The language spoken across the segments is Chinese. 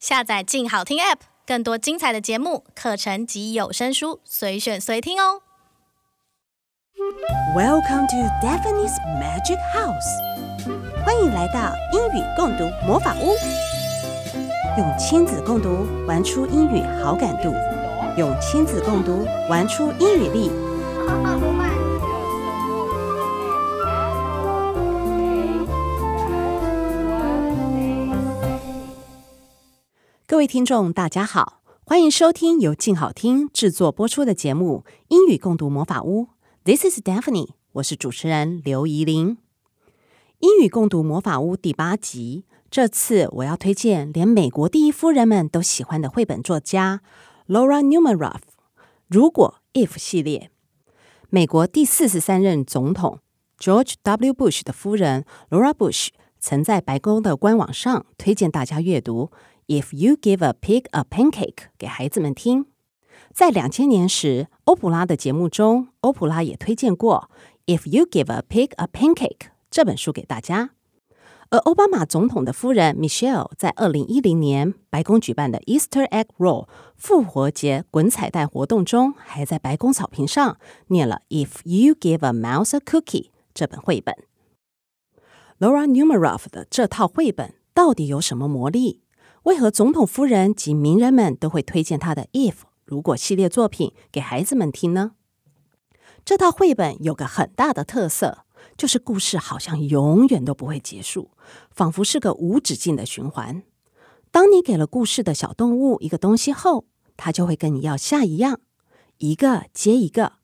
下载静好听 App， 更多精彩的节目、课程及有声书，随选随听哦。Welcome to Daphne's Magic House， 欢迎来到英语共读魔法屋。用亲子共读玩出英语好感度，用亲子共读玩出英语力。各位听众大家好，欢迎收听由静好听制作播出的节目英语共读魔法屋。 This is Daphne， 我是主持人刘怡玲。英语共读魔法屋第8集，这次我要推荐连美国第一夫人们都喜欢的绘本作家 Laura Numeroff， 如果 If 系列。美国第43任总统 George W. Bush 的夫人 Laura Bush 曾在白宫的官网上推荐大家阅读If you give a pig a pancake 给孩子们听。在2000年时，欧普拉的节目中，欧普拉也推荐过 If you give a pig a pancake 这本书给大家。而奥巴马总统的夫人 Michelle 在2010年白宫举办的 Easter Egg Roll 复活节滚彩带活动中，还在白宫草坪上念了 If you give a mouse a cookie 这本绘本。 Laura Numeroff 的这套绘本到底有什么魔力？为何总统夫人及名人们都会推荐她的 If 如果系列作品给孩子们听呢？这套绘本有个很大的特色，就是故事好像永远都不会结束，仿佛是个无止境的循环。当你给了故事的小动物一个东西后，它就会跟你要下一样，一个接一个，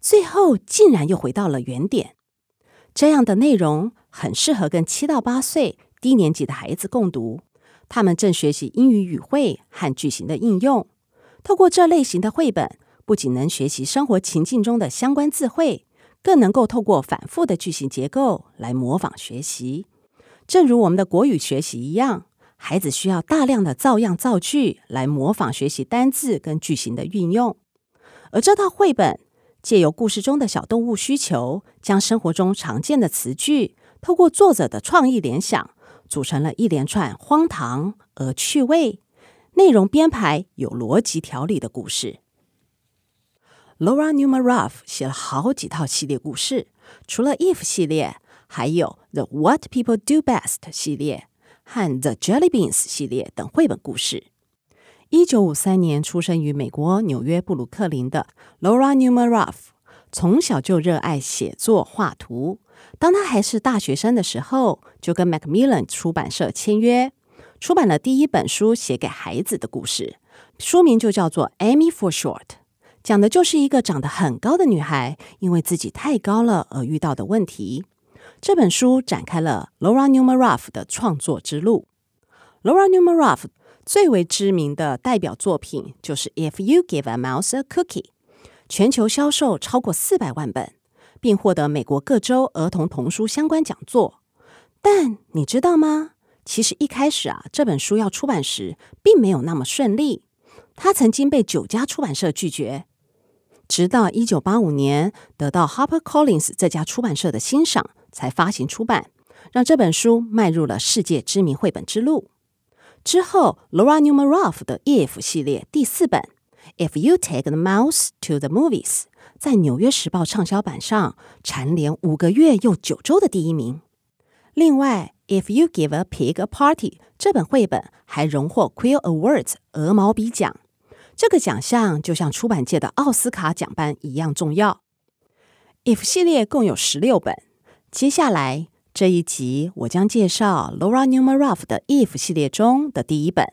最后竟然又回到了原点。这样的内容很适合跟7到8岁低年级的孩子共读，他们正学习英语语汇和句型的应用。透过这类型的绘本，不仅能学习生活情境中的相关字汇，更能够透过反复的句型结构来模仿学习。正如我们的国语学习一样，孩子需要大量的造样造句来模仿学习单字跟句型的运用。而这套绘本借由故事中的小动物需求，将生活中常见的词句透过作者的创意联想，组成了一连串荒唐而趣味、内容编排有逻辑条理的故事。 Laura Numeroff 写了好几套系列故事，除了 If 系列，还有 The What People Do Best 系列和 The Jelly Beans 系列等绘本故事。1953年出生于美国纽约布鲁克林的 Laura Numeroff 从小就热爱写作画图。当他还是大学生的时候，就跟 Macmillan 出版社签约，出版了第一本书写给孩子的故事，书名就叫做 Amy for Short， 讲的就是一个长得很高的女孩因为自己太高了而遇到的问题。这本书展开了 Laura Numeroff 的创作之路。 Laura Numeroff 最为知名的代表作品就是 If you give a mouse a cookie， 全球销售超过400万本，并获得美国各州儿童童书相关讲座。但你知道吗？其实一开始这本书要出版时并没有那么顺利，它曾经被9家出版社拒绝，直到1985年得到 Harper Collins 这家出版社的欣赏，才发行出版，让这本书迈入了世界知名绘本之路。之后 Laura Numeroff 的 If 系列第4本 If you take the mouse to the movies，在纽约时报畅销版上蝉联5个月又9周的第一名。另外 If you give a pig a party 这本绘本还荣获 Quill Awards 鹅毛笔奖，这个奖项就像出版界的奥斯卡奖颁一样重要。 If 系列共有16本，接下来这一集我将介绍 Laura Numeroff 的 If 系列中的第1本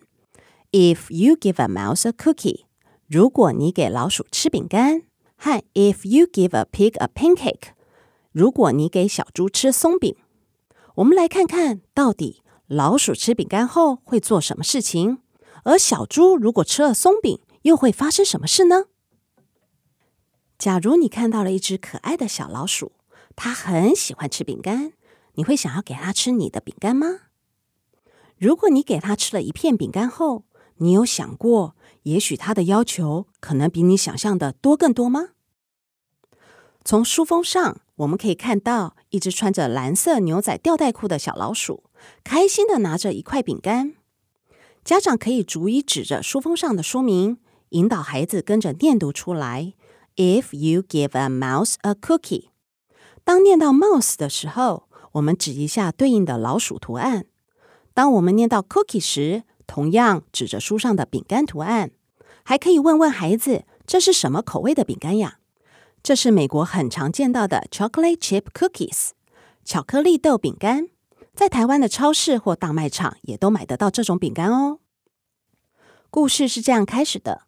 If you give a mouse a cookie， 如果你给老鼠吃饼干，和 If you give a pig a pancake， 如果你给小猪吃松饼。我们来看看到底老鼠吃饼干后会做什么事情，而小猪如果吃了松饼又会发生什么事呢？假如你看到了一只可爱的小老鼠，它很喜欢吃饼干，你会想要给它吃你的饼干吗？如果你给它吃了一片饼干后，你有想过也许他的要求可能比你想象的多更多吗？从书封上我们可以看到一只穿着蓝色牛仔吊带裤的小老鼠，开心地拿着一块饼干。家长可以逐一指着书封上的书名，引导孩子跟着念读出来。If you give a mouse a cookie， 当念到 mouse 的时候，我们指一下对应的老鼠图案。当我们念到 cookie 时，同样指着书上的饼干图案。还可以问问孩子，这是什么口味的饼干呀？这是美国很常见到的 chocolate chip cookies， 巧克力豆饼干。在台湾的超市或大卖场也都买得到这种饼干哦。故事是这样开始的，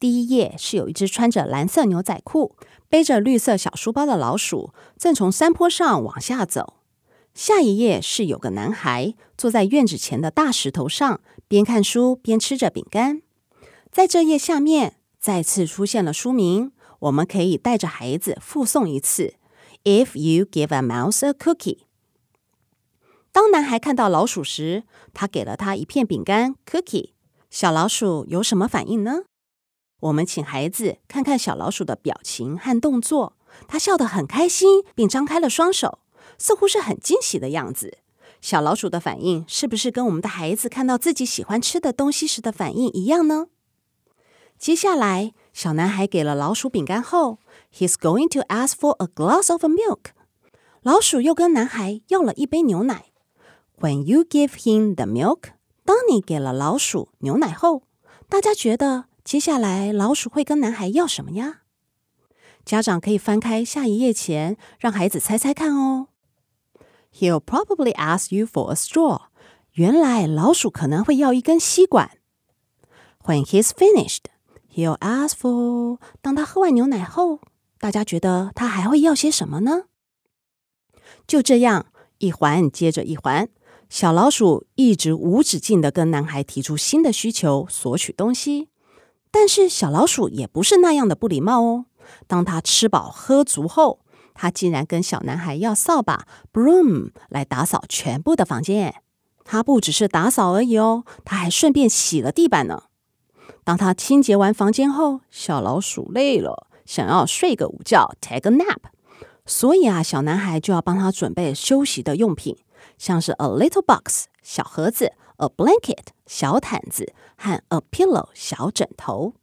第一页是有一只穿着蓝色牛仔裤、背着绿色小书包的老鼠，正从山坡上往下走。下一页是有个男孩坐在院子前的大石头上，边看书边吃着饼干。在这页下面再次出现了书名，我们可以带着孩子复诵一次 If you give a mouse a cookie。当男孩看到老鼠时，他给了他一片饼干 cookie， 小老鼠有什么反应呢？我们请孩子看看小老鼠的表情和动作，他笑得很开心，并张开了双手，似乎是很惊喜的样子。小老鼠的反应是不是跟我们的孩子看到自己喜欢吃的东西时的反应一样呢？接下来，小男孩给了老鼠饼干后， He's going to ask for a glass of milk。 老鼠又跟男孩要了一杯牛奶。When you give him the milk， 当你给了老鼠牛奶后，大家觉得接下来老鼠会跟男孩要什么呀？家长可以翻开下一页前，让孩子猜猜看哦。He'll probably ask you for a straw。 原来老鼠可能会要一根吸管。When he's finished， he'll ask for， 当他喝完牛奶后，大家觉得他还会要些什么呢？就这样，一环接着一环，小老鼠一直无止境地跟男孩提出新的需求，索取东西。但是小老鼠也不是那样的不礼貌哦。当他吃饱喝足后，他竟然跟小男孩要扫把 broom 来打扫全部的房间。他不只是打扫而已哦，他还顺便洗了地板呢。当他清洁完房间后，小老鼠累了，想要睡个午觉 take a nap。所以啊，小男孩就要帮他准备休息的用品，像是 a little box 小盒子、 a blanket 小毯子和 a pillow 小枕头。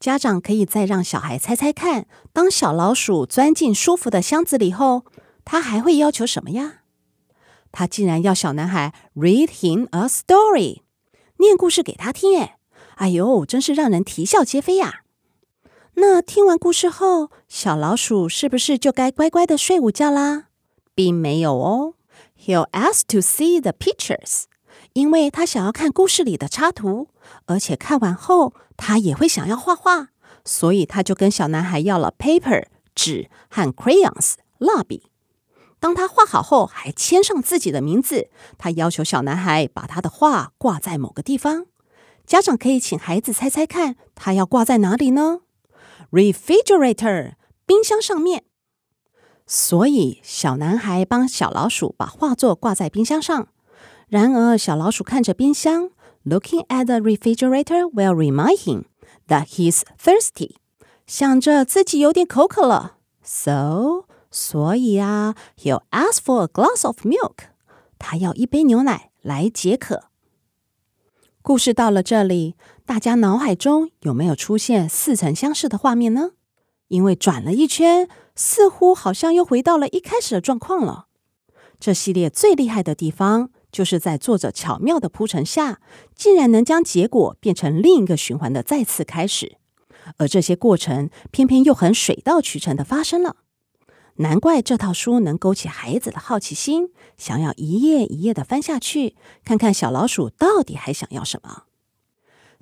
家长可以再让小孩猜猜看，当小老鼠钻进舒服的箱子里后，他还会要求什么呀？他竟然要小男孩 read him a story， 念故事给他听耶。哎呦，真是让人啼笑皆非呀。那听完故事后，小老鼠是不是就该乖乖的睡午觉啦？并没有哦。He'll ask to see the pictures， 因为他想要看故事里的插图，而且看完后他也会想要画画，所以他就跟小男孩要了 paper 纸和 crayons 蜡笔。当他画好后，还签上自己的名字，他要求小男孩把他的画挂在某个地方。家长可以请孩子猜猜看，他要挂在哪里呢？refrigerator 冰箱上面。所以小男孩帮小老鼠把画作挂在冰箱上。然而小老鼠看着冰箱， Looking at the refrigerator will remind him that he's thirsty， 想着自己有点口渴了。所以啊 he'll ask for a glass of milk， 他要一杯牛奶来解渴。故事到了这里，大家脑海中有没有出现似曾相识的画面呢？因为转了一圈，似乎好像又回到了一开始的状况了。这系列最厉害的地方，就是在作者巧妙的铺陈下，竟然能将结果变成另一个循环的再次开始。而这些过程偏偏又很水到渠成的发生了。难怪这套书能勾起孩子的好奇心，想要一页一页的翻下去，看看小老鼠到底还想要什么。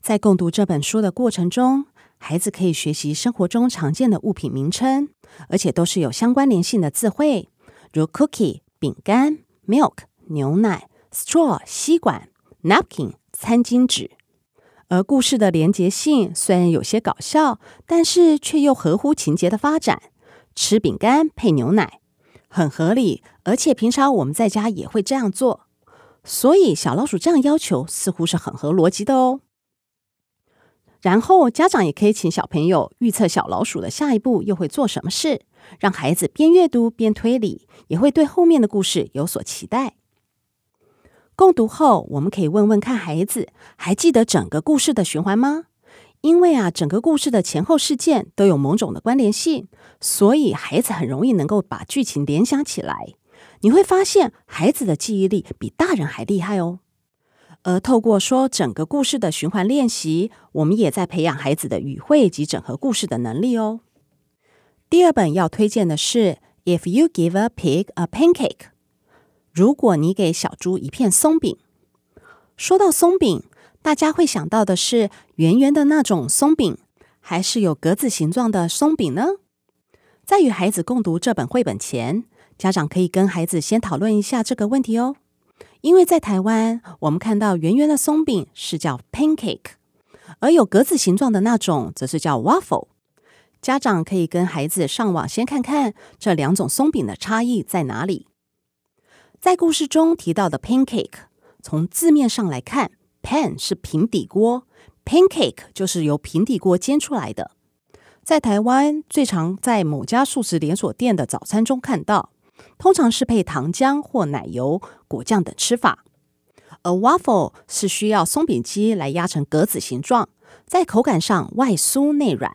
在共读这本书的过程中，孩子可以学习生活中常见的物品名称，而且都是有相关联性的字汇，如 cookie 饼干、 milk 牛奶、 straw 吸管、 napkin 餐巾纸。而故事的连结性虽然有些搞笑，但是却又合乎情节的发展。吃饼干配牛奶很合理，而且平常我们在家也会这样做，所以小老鼠这样要求似乎是很合逻辑的哦。然后家长也可以请小朋友预测小老鼠的下一步又会做什么事，让孩子边阅读边推理，也会对后面的故事有所期待。共读后，我们可以问问看孩子，还记得整个故事的循环吗？因为整个故事的前后事件都有某种的关联性，所以孩子很容易能够把剧情联想起来。你会发现孩子的记忆力比大人还厉害哦。而透过说整个故事的循环练习，我们也在培养孩子的语汇及整合故事的能力哦。第二本要推荐的是 If you give a pig a pancake， 如果你给小猪一片松饼。说到松饼，大家会想到的是圆圆的那种松饼，还是有格子形状的松饼呢？在与孩子共读这本绘本前，家长可以跟孩子先讨论一下这个问题哦。因为在台湾，我们看到圆圆的松饼是叫 pancake， 而有格子形状的那种则是叫 waffle。 家长可以跟孩子上网先看看这两种松饼的差异在哪里。在故事中提到的 pancake， 从字面上来看， pan 是平底锅， pancake 就是由平底锅煎出来的。在台湾最常在某家素食连锁店的早餐中看到，通常是配糖浆或奶油、果酱等吃法。而 waffle 是需要松饼机来压成格子形状，在口感上外酥内软。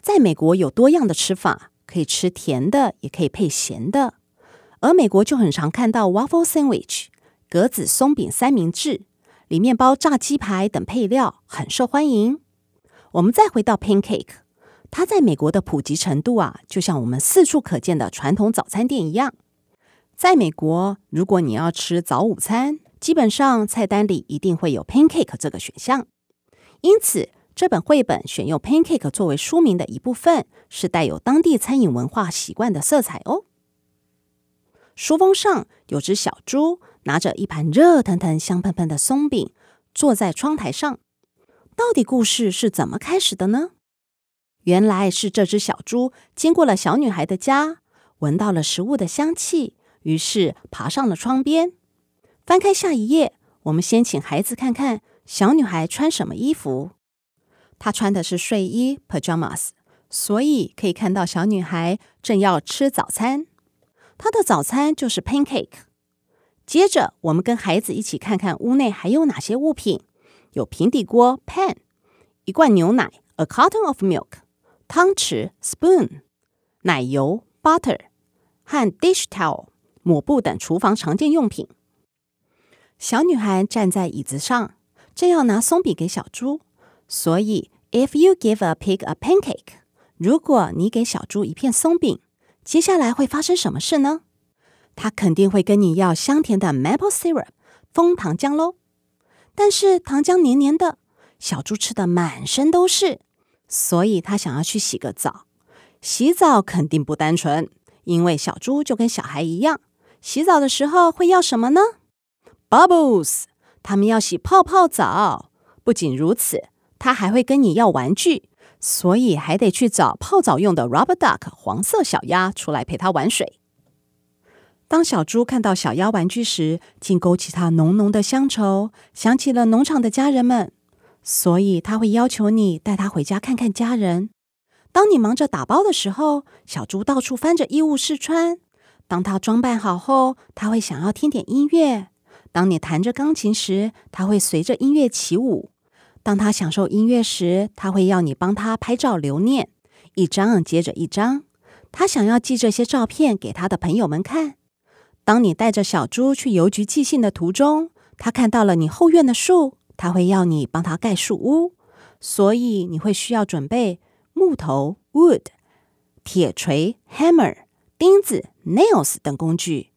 在美国有多样的吃法，可以吃甜的，也可以配咸的。而美国就很常看到 waffle sandwich， 格子松饼三明治，里面包炸鸡排等配料，很受欢迎。我们再回到 pancake，它在美国的普及程度就像我们四处可见的传统早餐店一样。在美国，如果你要吃早午餐，基本上菜单里一定会有 pancake 这个选项。因此，这本绘本选用 pancake 作为书名的一部分，是带有当地餐饮文化习惯的色彩哦。书封上有只小猪，拿着一盘热腾腾、香喷喷的松饼，坐在窗台上。到底故事是怎么开始的呢？原来是这只小猪经过了小女孩的家，闻到了食物的香气，于是爬上了窗边。翻开下一页，我们先请孩子看看小女孩穿什么衣服。她穿的是睡衣 pajamas， 所以可以看到小女孩正要吃早餐。她的早餐就是 pancake。 接着我们跟孩子一起看看屋内还有哪些物品，有平底锅 pan， 一罐牛奶 a carton of milk，汤匙 spoon， 奶油 butter 和 dish towel 抹布等厨房常见用品。小女孩站在椅子上，正要拿松饼给小猪，所以 if you give a pig a pancake， 如果你给小猪一片松饼，接下来会发生什么事呢？它肯定会跟你要香甜的 maple syrup 枫糖浆咯。但是糖浆黏黏的，小猪吃得满身都是，所以他想要去洗个澡。洗澡肯定不单纯，因为小猪就跟小孩一样，洗澡的时候会要什么呢？ Bubbles， 他们要洗泡泡澡。不仅如此，他还会跟你要玩具，所以还得去找泡澡用的 rubber duck 黄色小鸭出来陪他玩水。当小猪看到小鸭玩具时，竟勾起他浓浓的乡愁，想起了农场的家人们，所以他会要求你带他回家看看家人。当你忙着打包的时候，小猪到处翻着衣物试穿。当他装扮好后，他会想要听点音乐。当你弹着钢琴时，他会随着音乐起舞。当他享受音乐时，他会要你帮他拍照留念，一张接着一张。他想要寄这些照片给他的朋友们看。当你带着小猪去邮局寄信的途中，他看到了你后院的树，他会要你帮他盖树屋，所以你会需要准备木头 wood、 铁锤 hammer、 钉子 nails 等工具。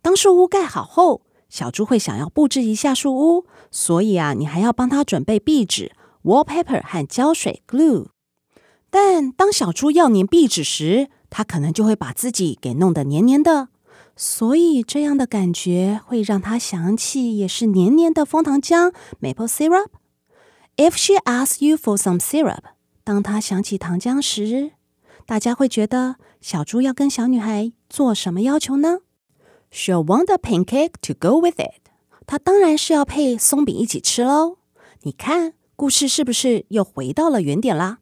当树屋盖好后，小猪会想要布置一下树屋，所以你还要帮他准备壁纸 wallpaper 和胶水 glue。 但当小猪要粘壁纸时，他可能就会把自己给弄得黏黏的，所以这样的感觉会让他想起也是黏黏的枫糖浆 maple syrup。 If she asks you for some syrup， 当他想起糖浆时，大家会觉得小猪要跟小女孩做什么要求呢？ She'll want a pancake to go with it， 她当然是要配松饼一起吃咯。你看，故事是不是又回到了原点啦？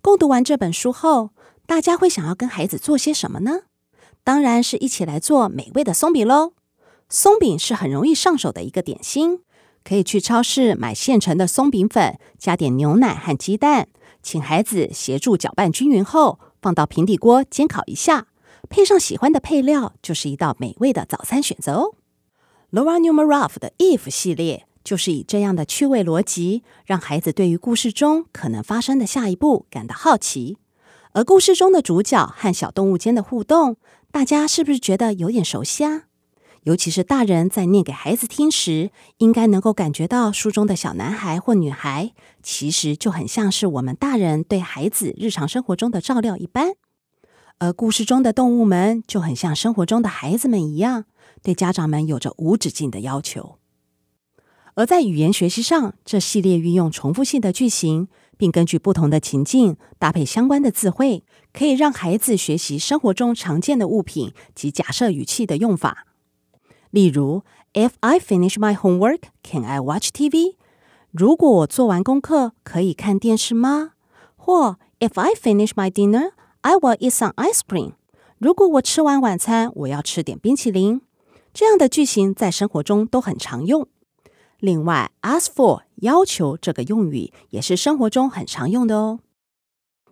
共读完这本书后，大家会想要跟孩子做些什么呢？当然是一起来做美味的松饼咯。松饼是很容易上手的一个点心，可以去超市买现成的松饼粉，加点牛奶和鸡蛋，请孩子协助搅拌均匀后，放到平底锅煎烤一下，配上喜欢的配料，就是一道美味的早餐选择哦。Laura Numeroff 的 If 系列就是以这样的趣味逻辑，让孩子对于故事中可能发生的下一步感到好奇。而故事中的主角和小动物间的互动，大家是不是觉得有点熟悉啊？尤其是大人在念给孩子听时，应该能够感觉到书中的小男孩或女孩，其实就很像是我们大人对孩子日常生活中的照料一般。而故事中的动物们就很像生活中的孩子们一样，对家长们有着无止境的要求。而在语言学习上，这系列运用重复性的句型，并根据不同的情境搭配相关的字汇，可以让孩子学习生活中常见的物品及假设语气的用法。例如 If I finish my homework, can I watch TV? 如果我做完功课，可以看电视吗？或 If I finish my dinner, I will eat some ice cream. 如果我吃完晚餐，我要吃点冰淇淋。这样的句型在生活中都很常用。另外 ask for 要求这个用语也是生活中很常用的哦。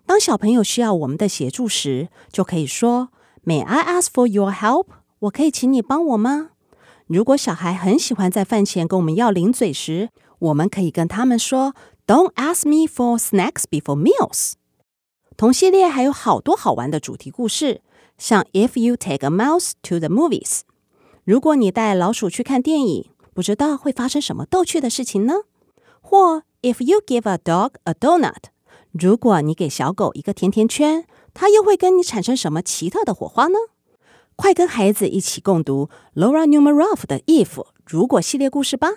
当小朋友需要我们的协助时，就可以说 May I ask for your help? 我可以请你帮我吗？如果小孩很喜欢在饭前跟我们要零嘴时，我们可以跟他们说 Don't ask me for snacks before meals。 同系列还有好多好玩的主题故事，像 If you take a mouse to the movies， 如果你带老鼠去看电影，不知道会发生什么逗趣的事情呢？或 If you give a dog a donut， 如果你给小狗一个甜甜圈，它又会跟你产生什么奇特的火花呢？快跟孩子一起共读 Laura Numeroff 的 If 如果系列故事吧。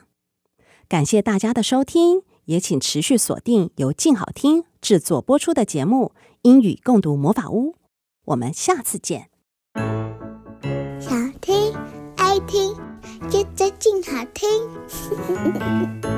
感谢大家的收听，也请持续锁定由静好听制作播出的节目英语共读魔法屋，我们下次见。想听爱听就在静好听。